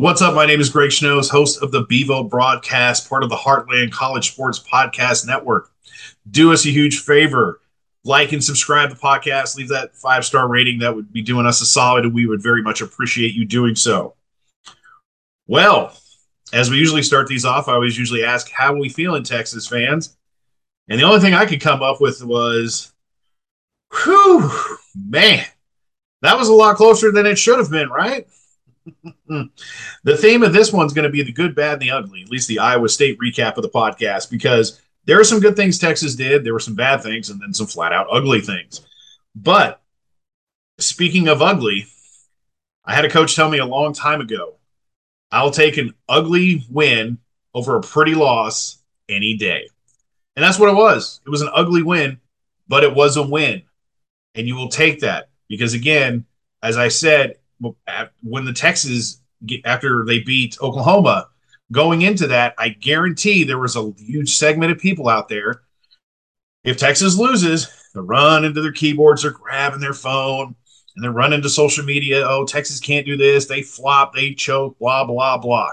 What's up? My name is Greg Schnoes, host of the Bevo Broadcast, part of the Heartland College Sports Podcast Network. Do us a huge favor. Like and subscribe to the podcast. Leave that 5-star rating. That would be doing us a solid, and we would very much appreciate you doing so. Well, as we usually start these off, I always usually ask, how are we feeling, Texas fans? And the only thing I could come up with was, whew, man, that was a lot closer than it should have been, right? The theme of this one's going to be the good, bad, and the ugly, at least the Iowa State recap of the podcast, because there are some good things Texas did, there were some bad things, and then some flat-out ugly things. But speaking of ugly, I had a coach tell me a long time ago, I'll take an ugly win over a pretty loss any day. And that's what it was. It was an ugly win, but it was a win. And you will take that because, again, as I said, when the Texas, after they beat Oklahoma, going into that, I guarantee there was a huge segment of people out there. If Texas loses, they're running to their keyboards, they're grabbing their phone, and they're running to social media. Oh, Texas can't do this. They flop, they choke, blah, blah, blah.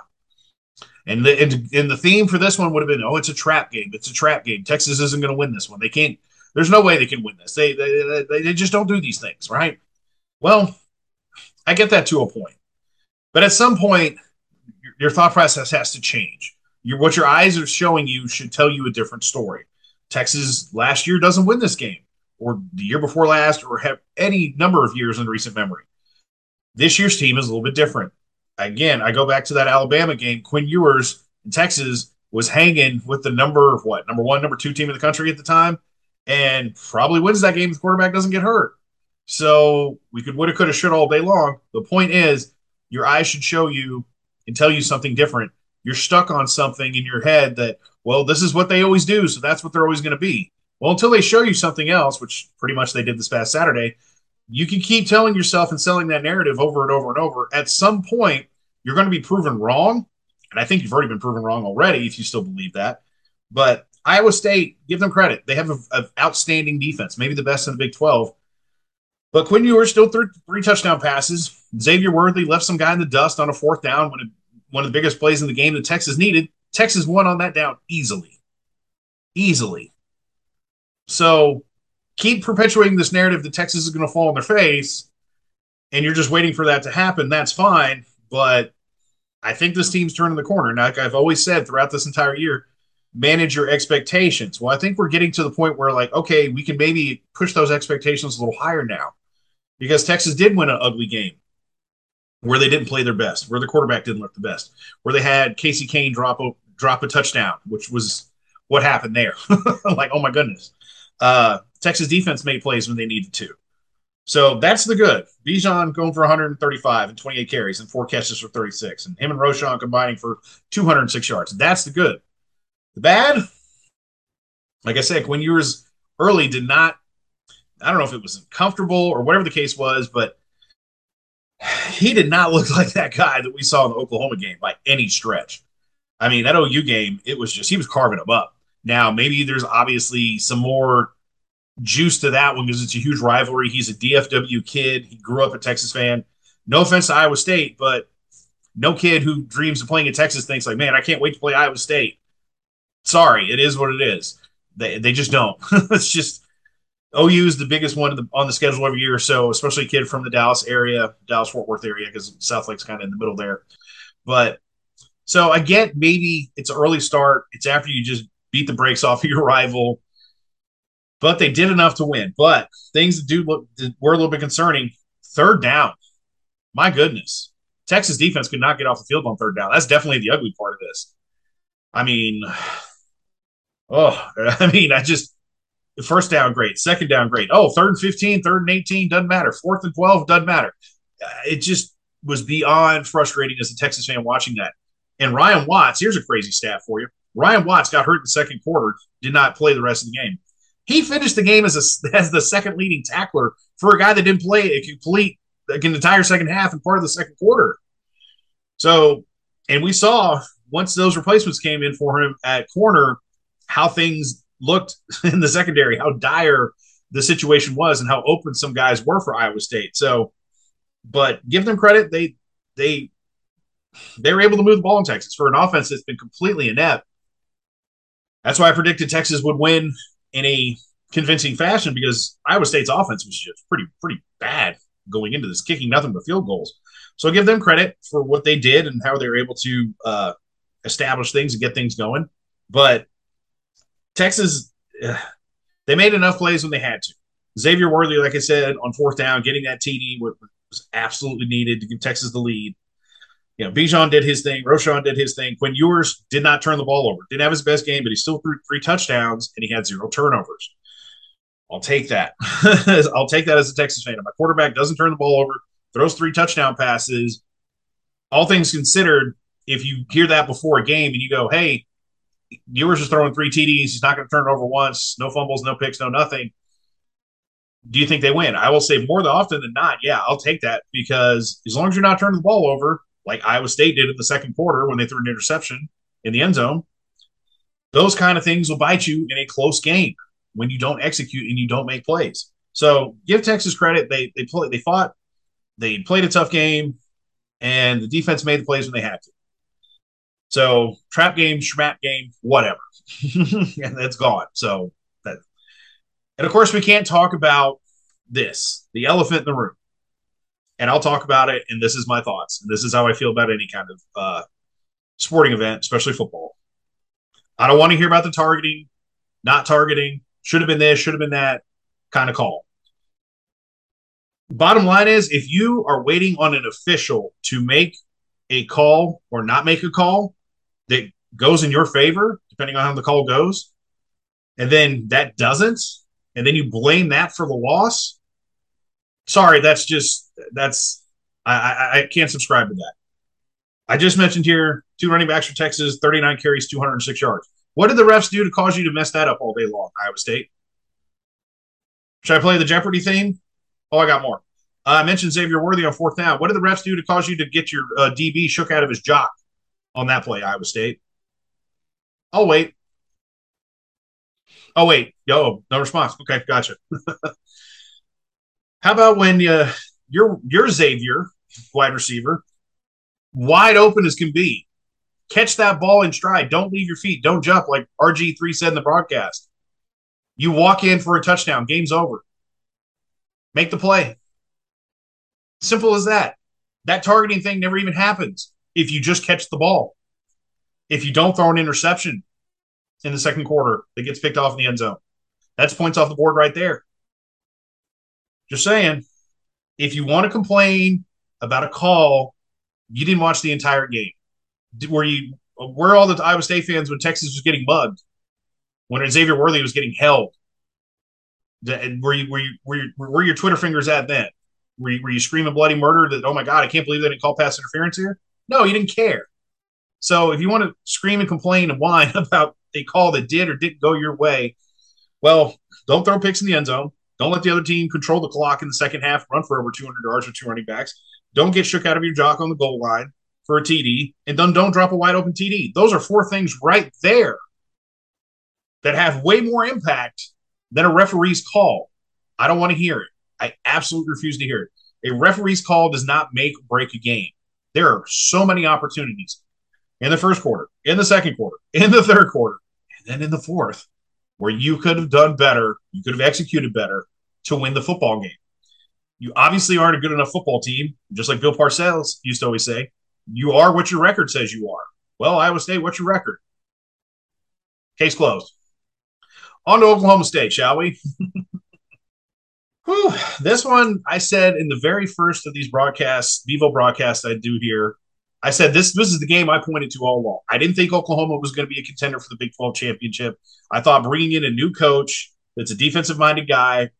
And the theme for this one would have been, oh, it's a trap game. It's a trap game. Texas isn't going to win this one. They can't. There's no way they can win this. They just don't do these things, right? Well, I get that to a point. But at some point, your thought process has to change. What your eyes are showing you should tell you a different story. Texas last year doesn't win this game, or the year before last, or have any number of years in recent memory. This year's team is a little bit different. Again, I go back to that Alabama game. Quinn Ewers in Texas was hanging with the number 1, number 2 team in the country at the time, and probably wins that game if the quarterback doesn't get hurt. So we could woulda, coulda, shoulda all day long. The point is your eyes should show you and tell you something different. You're stuck on something in your head that, well, this is what they always do, so that's what they're always going to be. Well, until they show you something else, which pretty much they did this past Saturday, you can keep telling yourself and selling that narrative over and over and over. At some point, you're going to be proven wrong, and I think you've already been proven wrong already if you still believe that. But Iowa State, give them credit. They have an outstanding defense, maybe the best in the Big 12. But Quinn Ewers still threw 3 touchdown passes. Xavier Worthy left some guy in the dust on a 4th down when one of the biggest plays in the game that Texas needed. Texas won on that down easily. Easily. So keep perpetuating this narrative that Texas is going to fall on their face, and you're just waiting for that to happen. That's fine, but I think this team's turning the corner. Now, like I've always said throughout this entire year, manage your expectations. Well, I think we're getting to the point where, like, okay, we can maybe push those expectations a little higher now because Texas did win an ugly game where they didn't play their best, where the quarterback didn't look the best, where they had Casey Kane drop a touchdown, which was what happened there. Like, oh, my goodness. Texas defense made plays when they needed to. So that's the good. Bijan going for 135 and 28 carries and 4 catches for 36. And him and Roschon combining for 206 yards. That's the good. The bad, like I said, Quinn Ewers early did not, I don't know if it was uncomfortable or whatever the case was, but he did not look like that guy that we saw in the Oklahoma game by any stretch. I mean, that OU game, it was just, he was carving them up. Now, maybe there's obviously some more juice to that one because it's a huge rivalry. He's a DFW kid. He grew up a Texas fan. No offense to Iowa State, but no kid who dreams of playing in Texas thinks like, man, I can't wait to play Iowa State. Sorry, it is what it is. They just don't. It's just OU is the biggest one on the schedule every year, so especially a kid from the Dallas area, Dallas-Fort Worth area, because South Lake's kind of in the middle there. But so I get maybe it's an early start. It's after you just beat the brakes off of your rival, but they did enough to win. But things were a little bit concerning. 3rd down, my goodness, Texas defense could not get off the field on 3rd down. That's definitely the ugly part of this. The 1st down, great. 2nd down, great. Oh, 3rd and 15, 3rd and 18, doesn't matter. 4th and 12, doesn't matter. It just was beyond frustrating as a Texas fan watching that. And Ryan Watts, here's a crazy stat for you. Ryan Watts got hurt in the 2nd quarter, did not play the rest of the game. He finished the game as the 2nd leading tackler for a guy that didn't play a complete like an entire 2nd half and part of the 2nd quarter. So, and we saw once those replacements came in for him at corner, how things looked in the secondary, how dire the situation was, and how open some guys were for Iowa State. So, but give them credit. They they were able to move the ball in Texas for an offense that's been completely inept. That's why I predicted Texas would win in a convincing fashion, because Iowa State's offense was just pretty bad going into this, kicking nothing but field goals. So give them credit for what they did and how they were able to establish things and get things going. But Texas, they made enough plays when they had to. Xavier Worthy, like I said, on fourth down, getting that TD was absolutely needed to give Texas the lead. You know, Bijan did his thing. Roschon did his thing. Quinn Ewers did not turn the ball over. Didn't have his best game, but he still threw 3 touchdowns, and he had 0 turnovers. I'll take that. I'll take that as a Texas fan. If my quarterback doesn't turn the ball over, throws 3 touchdown passes, all things considered, if you hear that before a game and you go, hey, Ewers is throwing 3 TDs, he's not going to turn it over once, no fumbles, no picks, no nothing, do you think they win? I will say more than often than not, yeah, I'll take that, because as long as you're not turning the ball over, like Iowa State did in the second quarter when they threw an interception in the end zone, those kind of things will bite you in a close game when you don't execute and you don't make plays. So give Texas credit. They fought. They played a tough game, and the defense made the plays when they had to. So trap game, schmap game, whatever. And that's gone. So that, and of course, we can't talk about this, the elephant in the room. And I'll talk about it, and this is my thoughts. And this is how I feel about any kind of sporting event, especially football. I don't want to hear about the targeting, not targeting, should have been this, should have been that kind of call. Bottom line is, if you are waiting on an official to make a call or not make a call that goes in your favor, depending on how the call goes, and then that doesn't, and then you blame that for the loss, sorry, I can't subscribe to that. I just mentioned here, 2 running backs for Texas, 39 carries, 206 yards. What did the refs do to cause you to mess that up all day long, Iowa State? Should I play the Jeopardy theme? Oh, I got more. I mentioned Xavier Worthy on fourth down. What did the refs do to cause you to get your DB shook out of his jock on that play, Iowa State? I'll wait. Oh, wait. Yo, no response. Okay, gotcha. How about when your Xavier, wide receiver, wide open as can be, catch that ball in stride. Don't leave your feet. Don't jump like RG3 said in the broadcast. You walk in for a touchdown. Game's over. Make the play. Simple as that. That targeting thing never even happens if you just catch the ball. If you don't throw an interception in the second quarter that gets picked off in the end zone, that's points off the board right there. Just saying, if you want to complain about a call, you didn't watch the entire game. Were all the Iowa State fans when Texas was getting mugged, when Xavier Worthy was getting held? Where your Twitter fingers at then? Were you screaming bloody murder that, oh my God, I can't believe they didn't call pass interference here? No, you didn't care. So if you want to scream and complain and whine about a call that did or didn't go your way, well, don't throw picks in the end zone. Don't let the other team control the clock in the second half, run for over 200 yards with 2 running backs. Don't get shook out of your jock on the goal line for a TD, and then don't drop a wide open TD. Those are 4 things right there that have way more impact than a referee's call. I don't want to hear it. I absolutely refuse to hear it. A referee's call does not make or break a game. There are so many opportunities in the first quarter, in the second quarter, in the third quarter, and then in the fourth, where you could have done better, you could have executed better to win the football game. You obviously aren't a good enough football team, just like Bill Parcells used to always say. You are what your record says you are. Well, Iowa State, what's your record? Case closed. On to Oklahoma State, shall we? Whew. This one, I said in the very first of these broadcasts, Bevo broadcasts I do here, I said this is the game I pointed to all along. I didn't think Oklahoma was going to be a contender for the Big 12 championship. I thought bringing in a new coach that's a defensive-minded guy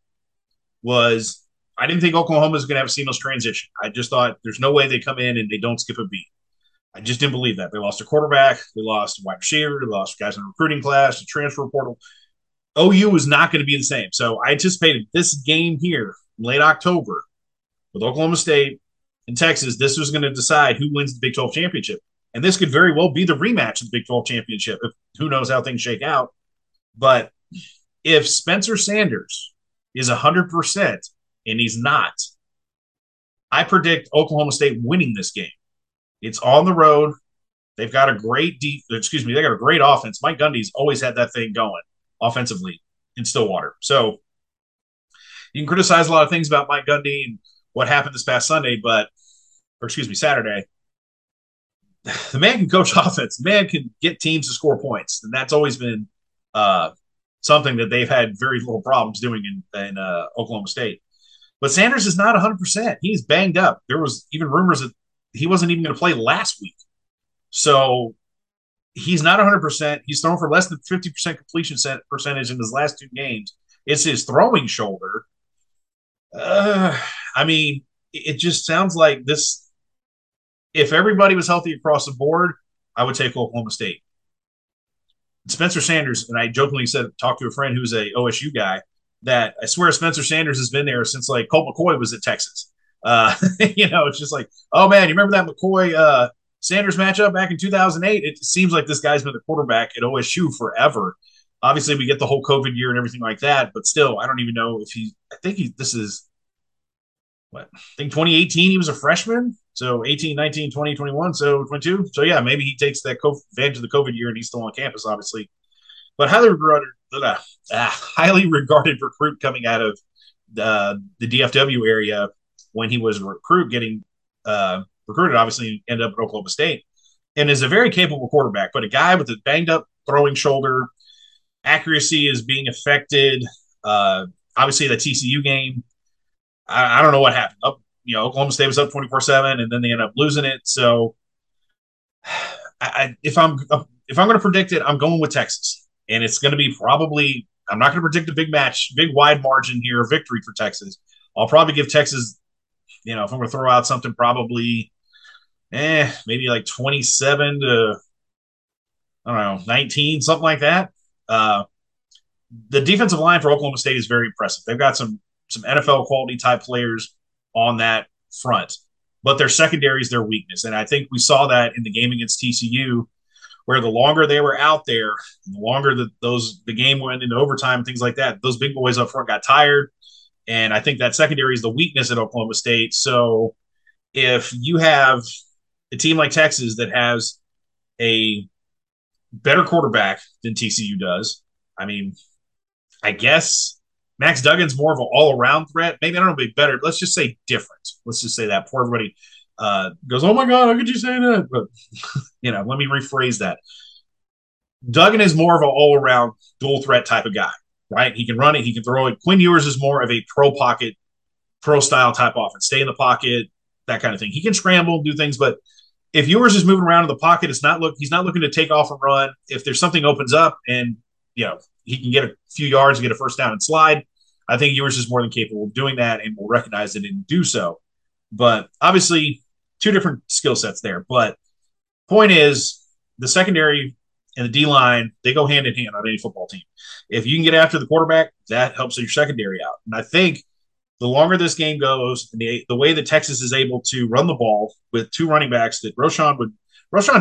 was – I didn't think Oklahoma was going to have a seamless transition. I just thought there's no way they come in and they don't skip a beat. I just didn't believe that. They lost a quarterback. They lost a wide receiver. They lost guys in the recruiting class, the transfer portal. OU was not going to be the same. So I anticipated this game here in late October with Oklahoma State in Texas, this was going to decide who wins the Big 12 championship. And this could very well be the rematch of the Big 12 championship. Who knows how things shake out. But if Spencer Sanders is 100% and he's not, I predict Oklahoma State winning this game. It's on the road. They've got a great they got a great offense. Mike Gundy's always had that thing going offensively in Stillwater. So you can criticize a lot of things about Mike Gundy and what happened this past Sunday, Saturday. The man can coach offense. The man can get teams to score points, and that's always been something that they've had very little problems doing in Oklahoma State. But Sanders is not 100%. He's banged up. There was even rumors that he wasn't even going to play last week. So he's not 100%. He's thrown for less than 50% completion percentage in his last two games. It's his throwing shoulder. It just sounds like this. If everybody was healthy across the board, I would take Oklahoma State. Spencer Sanders, and I jokingly said, talked to a friend who's a OSU guy, that I swear Spencer Sanders has been there since like Colt McCoy was at Texas. It's just like, oh man, you remember that McCoy Sanders matchup back in 2008? It seems like this guy's been the quarterback at OSU forever. Obviously, we get the whole COVID year and everything like that, but still, I don't even know if he. I think 2018 he was a freshman. So 18, 19, 20, 21, so 22. So, yeah, maybe he takes that advantage of the COVID year and he's still on campus, obviously. But highly regarded recruit coming out of the DFW area when he was a recruit, getting recruited, obviously, ended up at Oklahoma State, and is a very capable quarterback. But a guy with a banged-up throwing shoulder, accuracy is being affected. Obviously, the TCU game, I don't know what happened. Oklahoma State was up 24-7, and then they end up losing it. So, if I'm going to predict it, I'm going with Texas, and it's going to be probably. I'm not going to predict a big match, big wide margin here, victory for Texas. I'll probably give Texas, if I'm going to throw out something, probably, maybe like 27 to, 19, something like that. The defensive line for Oklahoma State is very impressive. They've got some NFL quality type players on that front, but their secondary is their weakness. And I think we saw that in the game against TCU, where the longer they were out there, the longer that the game went into overtime, things like that, those big boys up front got tired. And I think that secondary is the weakness at Oklahoma State. So if you have a team like Texas that has a better quarterback than TCU does, I guess Max Duggan's more of an all-around threat. Maybe, I don't know, be better. Let's just say different. Let's just say that before everybody goes, oh, my God, how could you say that? But, let me rephrase that. Duggan is more of an all-around dual-threat type of guy, right? He can run it. He can throw it. Quinn Ewers is more of a pro-pocket, pro-style type offense. Stay in the pocket, that kind of thing. He can scramble, do things, but if Ewers is moving around in the pocket, he's not looking to take off and run. If there's something opens up and, he can get a few yards and get a first down and slide, I think Ewers is more than capable of doing that and will recognize it and do so. But obviously, two different skill sets there. But point is, the secondary and the D-line, they go hand in hand on any football team. If you can get after the quarterback, that helps your secondary out. And I think the longer this game goes, and the way that Texas is able to run the ball with two running backs that Roschon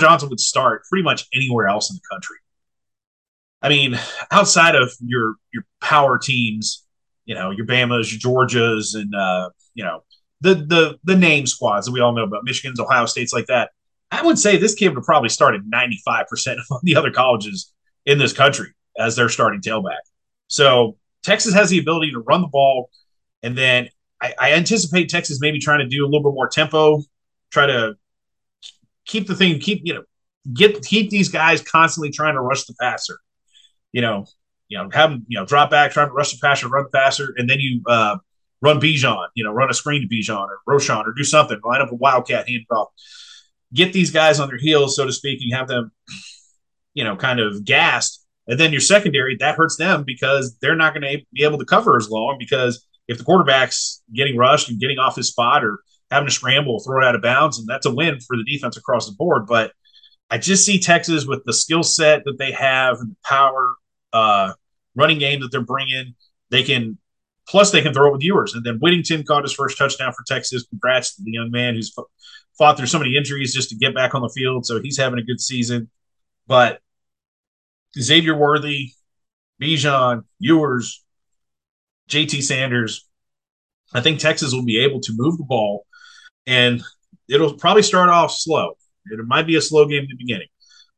Johnson would start pretty much anywhere else in the country. Outside of your power teams, your Bamas, your Georgias, and, the name squads that we all know about, Michigan's, Ohio State's like that, I would say this kid would probably start at 95% of the other colleges in this country as their starting tailback. So Texas has the ability to run the ball, and then I anticipate Texas maybe trying to do a little bit more tempo, try to keep the thing, keep these guys constantly trying to rush the passer. Have them, drop back, try to rush the passer, run faster, and then you run Bijan, run a screen to Bijan or Roschon or do something, line up a wildcat handoff. Get these guys on their heels, so to speak, and have them, kind of gassed. And then your secondary, that hurts them because they're not going to be able to cover as long, because if the quarterback's getting rushed and getting off his spot or having to scramble, throw it out of bounds, and that's a win for the defense across the board. But I just see Texas with the skill set that they have and the power running game that they're bringing. They can throw it with Ewers. And then Whittington caught his first touchdown for Texas. Congrats to the young man who's fought through so many injuries just to get back on the field. So he's having a good season. But Xavier Worthy, Bijan, Ewers, JT Sanders, I think Texas will be able to move the ball, and it'll probably start off slow. It might be a slow game at the beginning.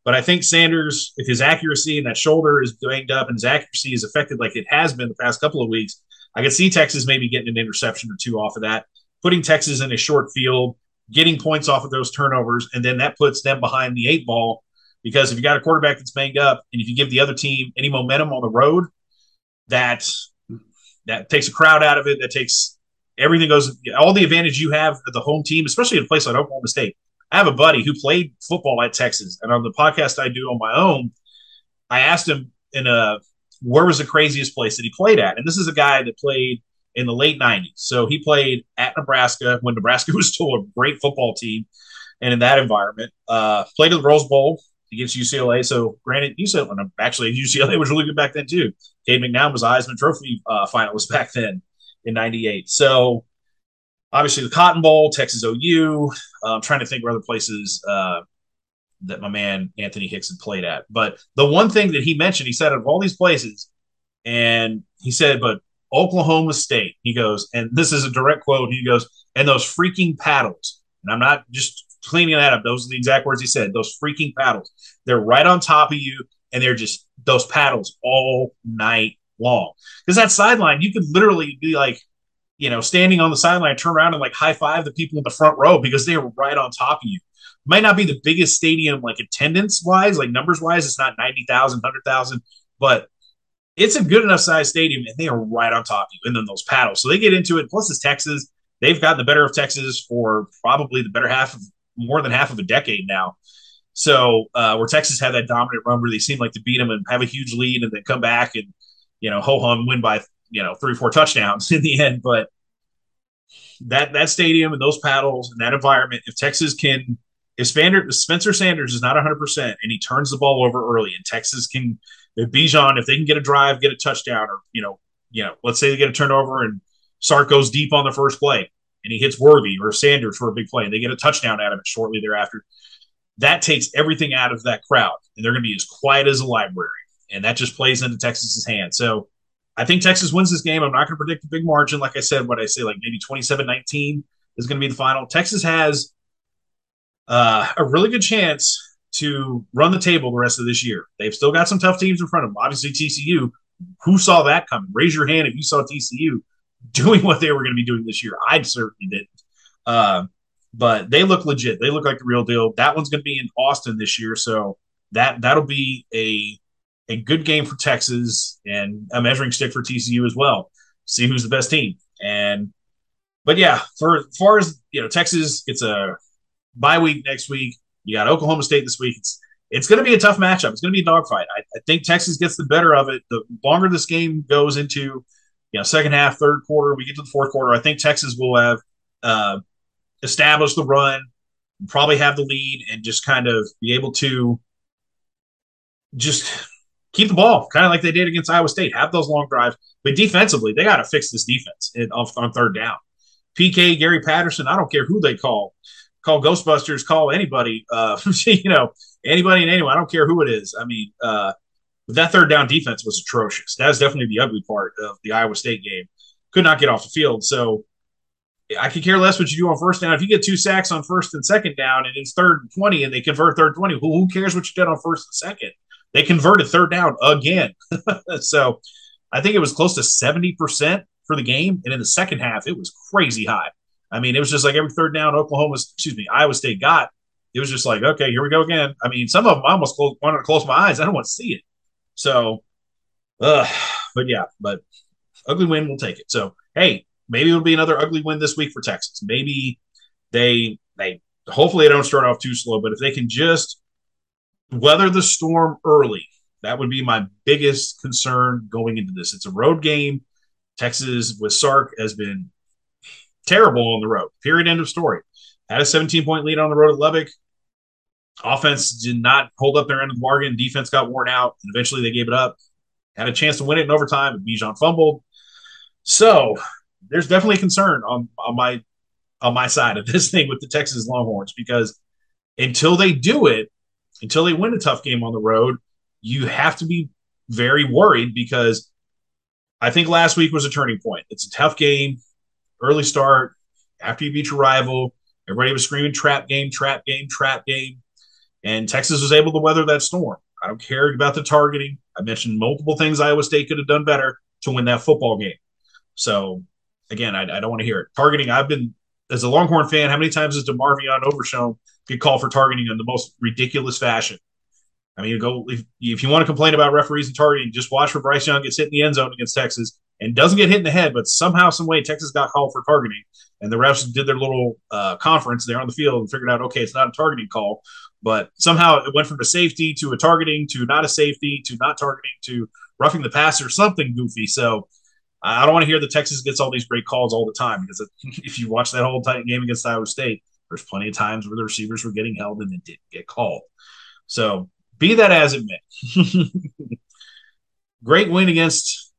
But I think Sanders, if his accuracy and that shoulder is banged up and his accuracy is affected like it has been the past couple of weeks, I could see Texas maybe getting an interception or two off of that, putting Texas in a short field, getting points off of those turnovers, and then that puts them behind the eight ball, because if you got a quarterback that's banged up and if you give the other team any momentum on the road, that takes a crowd out of it. That takes everything goes – all the advantage you have at the home team, especially at a place like Oklahoma State. I have a buddy who played football at Texas, and on the podcast I do on my own, I asked him where was the craziest place that he played at? And this is a guy that played in the late 90s. So he played at Nebraska when Nebraska was still a great football team and in that environment. Played in the Rose Bowl against UCLA. So granted, UCLA was really good back then too. Kate McNown was a Heisman Trophy finalist back then in 98. So obviously the Cotton Bowl, Texas OU. I'm trying to think of other places that my man Anthony Hicks had played at. But the one thing that he mentioned, he said, of all these places, and he said, but Oklahoma State, he goes, and this is a direct quote, he goes, and those freaking paddles. And I'm not just cleaning that up. Those are the exact words he said, those freaking paddles. They're right on top of you, and they're just those paddles all night long. Because that sideline, you could literally be like, standing on the sideline, turn around and high five the people in the front row because they were right on top of you. Might not be the biggest stadium, attendance wise, numbers wise, it's not 90,000, 100,000, but it's a good enough size stadium and they are right on top of you. And then those paddles. So they get into it. Plus, it's Texas. They've gotten the better of Texas for probably the better half of more than half of a decade now. So where Texas had that dominant run where they seemed like to beat them and have a huge lead and then come back and, ho hum win by 3 or 4 touchdowns in the end. But that stadium and those paddles and that environment, if Texas can – if Spencer Sanders is not 100% and he turns the ball over early and Texas can – if Bijan, if they can get a drive, get a touchdown or, let's say they get a turnover and Sark goes deep on the first play and he hits Worthy or Sanders for a big play and they get a touchdown out of it shortly thereafter, that takes everything out of that crowd and they're going to be as quiet as a library. And that just plays into Texas's hands. So I think Texas wins this game. I'm not going to predict a big margin. Like I said, what I say, maybe 27-19 is going to be the final. Texas has a really good chance to run the table the rest of this year. They've still got some tough teams in front of them. Obviously, TCU, who saw that coming? Raise your hand if you saw TCU doing what they were going to be doing this year. I certainly didn't. But they look legit. They look like the real deal. That one's going to be in Austin this year, so that'll be a good game for Texas and a measuring stick for TCU as well. See who's the best team. But yeah, for as far as, Texas gets a bye week next week. You got Oklahoma State this week. It's going to be a tough matchup. It's going to be a dogfight. I think Texas gets the better of it. The longer this game goes into, second half, third quarter, we get to the fourth quarter, I think Texas will have established the run, probably have the lead, and just kind of be able to just – keep the ball, kind of like they did against Iowa State. Have those long drives. But defensively, they got to fix this defense on third down. PK, Gary Patterson, I don't care who they call. Call Ghostbusters, call anybody, anybody and anyone. I don't care who it is. I mean, that third down defense was atrocious. That was definitely the ugly part of the Iowa State game. Could not get off the field. So I could care less what you do on first down. If you get 2 sacks on first and second down and it's third and 20 and they convert third and 20, who cares what you did on first and second? They converted third down again. So I think it was close to 70% for the game. And in the second half, it was crazy high. I mean, it was just like every third down Iowa State got, it was just like, okay, here we go again. I mean, some of them I almost wanted to close my eyes. I don't want to see it. So, but ugly win, we'll take it. So, hey, maybe it'll be another ugly win this week for Texas. Maybe hopefully they don't start off too slow, but if they can just weather the storm early, that would be my biggest concern going into this. It's a road game. Texas with Sark has been terrible on the road. Period. End of story. Had a 17-point lead on the road at Lubbock. Offense did not hold up their end of the bargain. Defense got worn out, and eventually they gave it up. Had a chance to win it in overtime, and Bijan fumbled. So there's definitely a concern on my side of this thing with the Texas Longhorns, because until they do it, until they win a tough game on the road, you have to be very worried, because I think last week was a turning point. It's a tough game, early start, after you beat your rival, Everybody was screaming trap game. And Texas was able to weather that storm. I don't care about the targeting. I mentioned multiple things Iowa State could have done better to win that football game. So, again, I don't want to hear it. Targeting, I've been, as a Longhorn fan, how many times has DeMarvion Overshown get called for targeting in the most ridiculous fashion? I mean, go if you want to complain about referees and targeting, just watch for Bryce Young gets hit in the end zone against Texas and doesn't get hit in the head, but somehow, some way, Texas got called for targeting, and the refs did their little conference there on the field and figured out, okay, it's not a targeting call, but somehow it went from a safety to a targeting to not a safety to not targeting to roughing the pass or something goofy. So I don't want to hear that Texas gets all these great calls all the time, because if you watch that whole game against Iowa State, there's plenty of times where the receivers were getting held and it didn't get called. So be that as it may. Great win against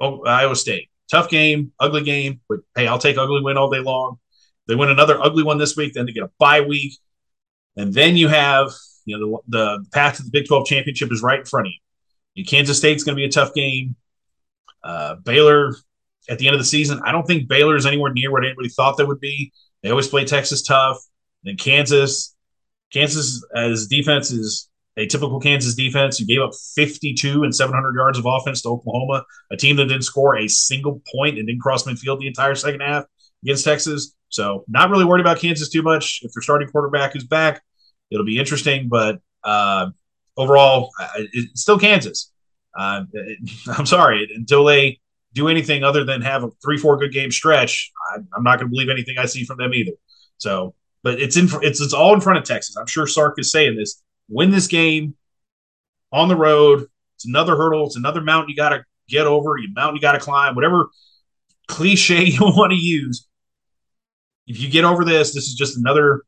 Iowa State. Tough game, ugly game, but hey, I'll take ugly win all day long. They win another ugly one this week, then they get a bye week. And then you have, you know, the path to the Big 12 championship is right in front of you. Kansas State's going to be a tough game. Baylor, at the end of the season, I don't think Baylor is anywhere near what anybody thought they would be. They always play Texas tough. Then Kansas' defense is a typical Kansas defense. You gave up 52 and 700 yards of offense to Oklahoma, a team that didn't score a single point and didn't cross midfield the entire second half against Texas. So not really worried about Kansas too much. If your starting quarterback is back, it'll be interesting. But overall, it's still Kansas. I'm sorry, until they do anything other than have a 3-4 good game stretch, I'm not going to believe anything I see from them either. So, but it's all in front of Texas. I'm sure Sark is saying this. Win this game on the road. It's another hurdle. It's another mountain you got to get over. You mountain you got to climb. Whatever cliche you want to use. If you get over this, this is just another,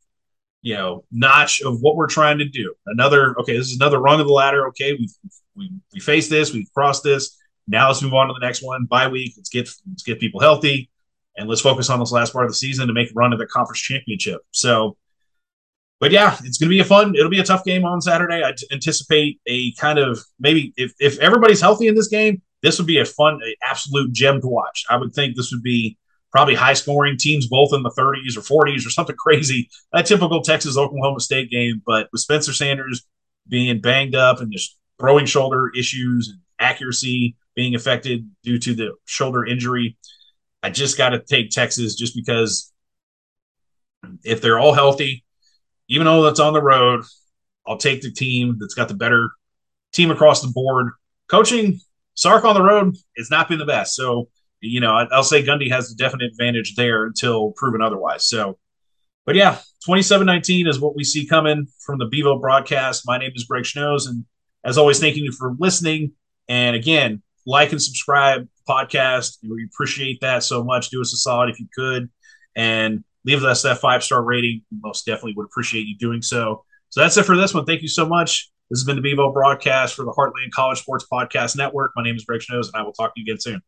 you know, notch of what we're trying to do. Another, okay, this is another rung of the ladder. Okay, we faced this. We've crossed this. Now let's move on to the next one. Bye week. Let's get people healthy, and let's focus on this last part of the season to make a run to the conference championship. So. But, yeah, it's going to be it'll be a tough game on Saturday. I anticipate a kind of maybe if everybody's healthy in this game, this would be an absolute gem to watch. I would think this would be probably high-scoring teams both in the 30s or 40s or something crazy, a typical Texas-Oklahoma State game. But with Spencer Sanders being banged up and just throwing shoulder issues and accuracy being affected due to the shoulder injury, I just got to take Texas just because if they're all healthy, even though that's on the road, I'll take the team that's got the better team across the board. Coaching Sark on the road has not been the best. So, you know, I'll say Gundy has the definite advantage there until proven otherwise. So, but yeah, 27-19 is what we see coming from the Bevo broadcast. My name is Greg Schnoes, and as always, thank you for listening. And again, like and subscribe podcast. We appreciate that so much. Do us a solid if you could. And leave us that 5-star rating. We most definitely would appreciate you doing so. So that's it for this one. Thank you so much. This has been the Bevo broadcast for the Heartland College Sports Podcast Network. My name is Greg Schnoes, and I will talk to you again soon.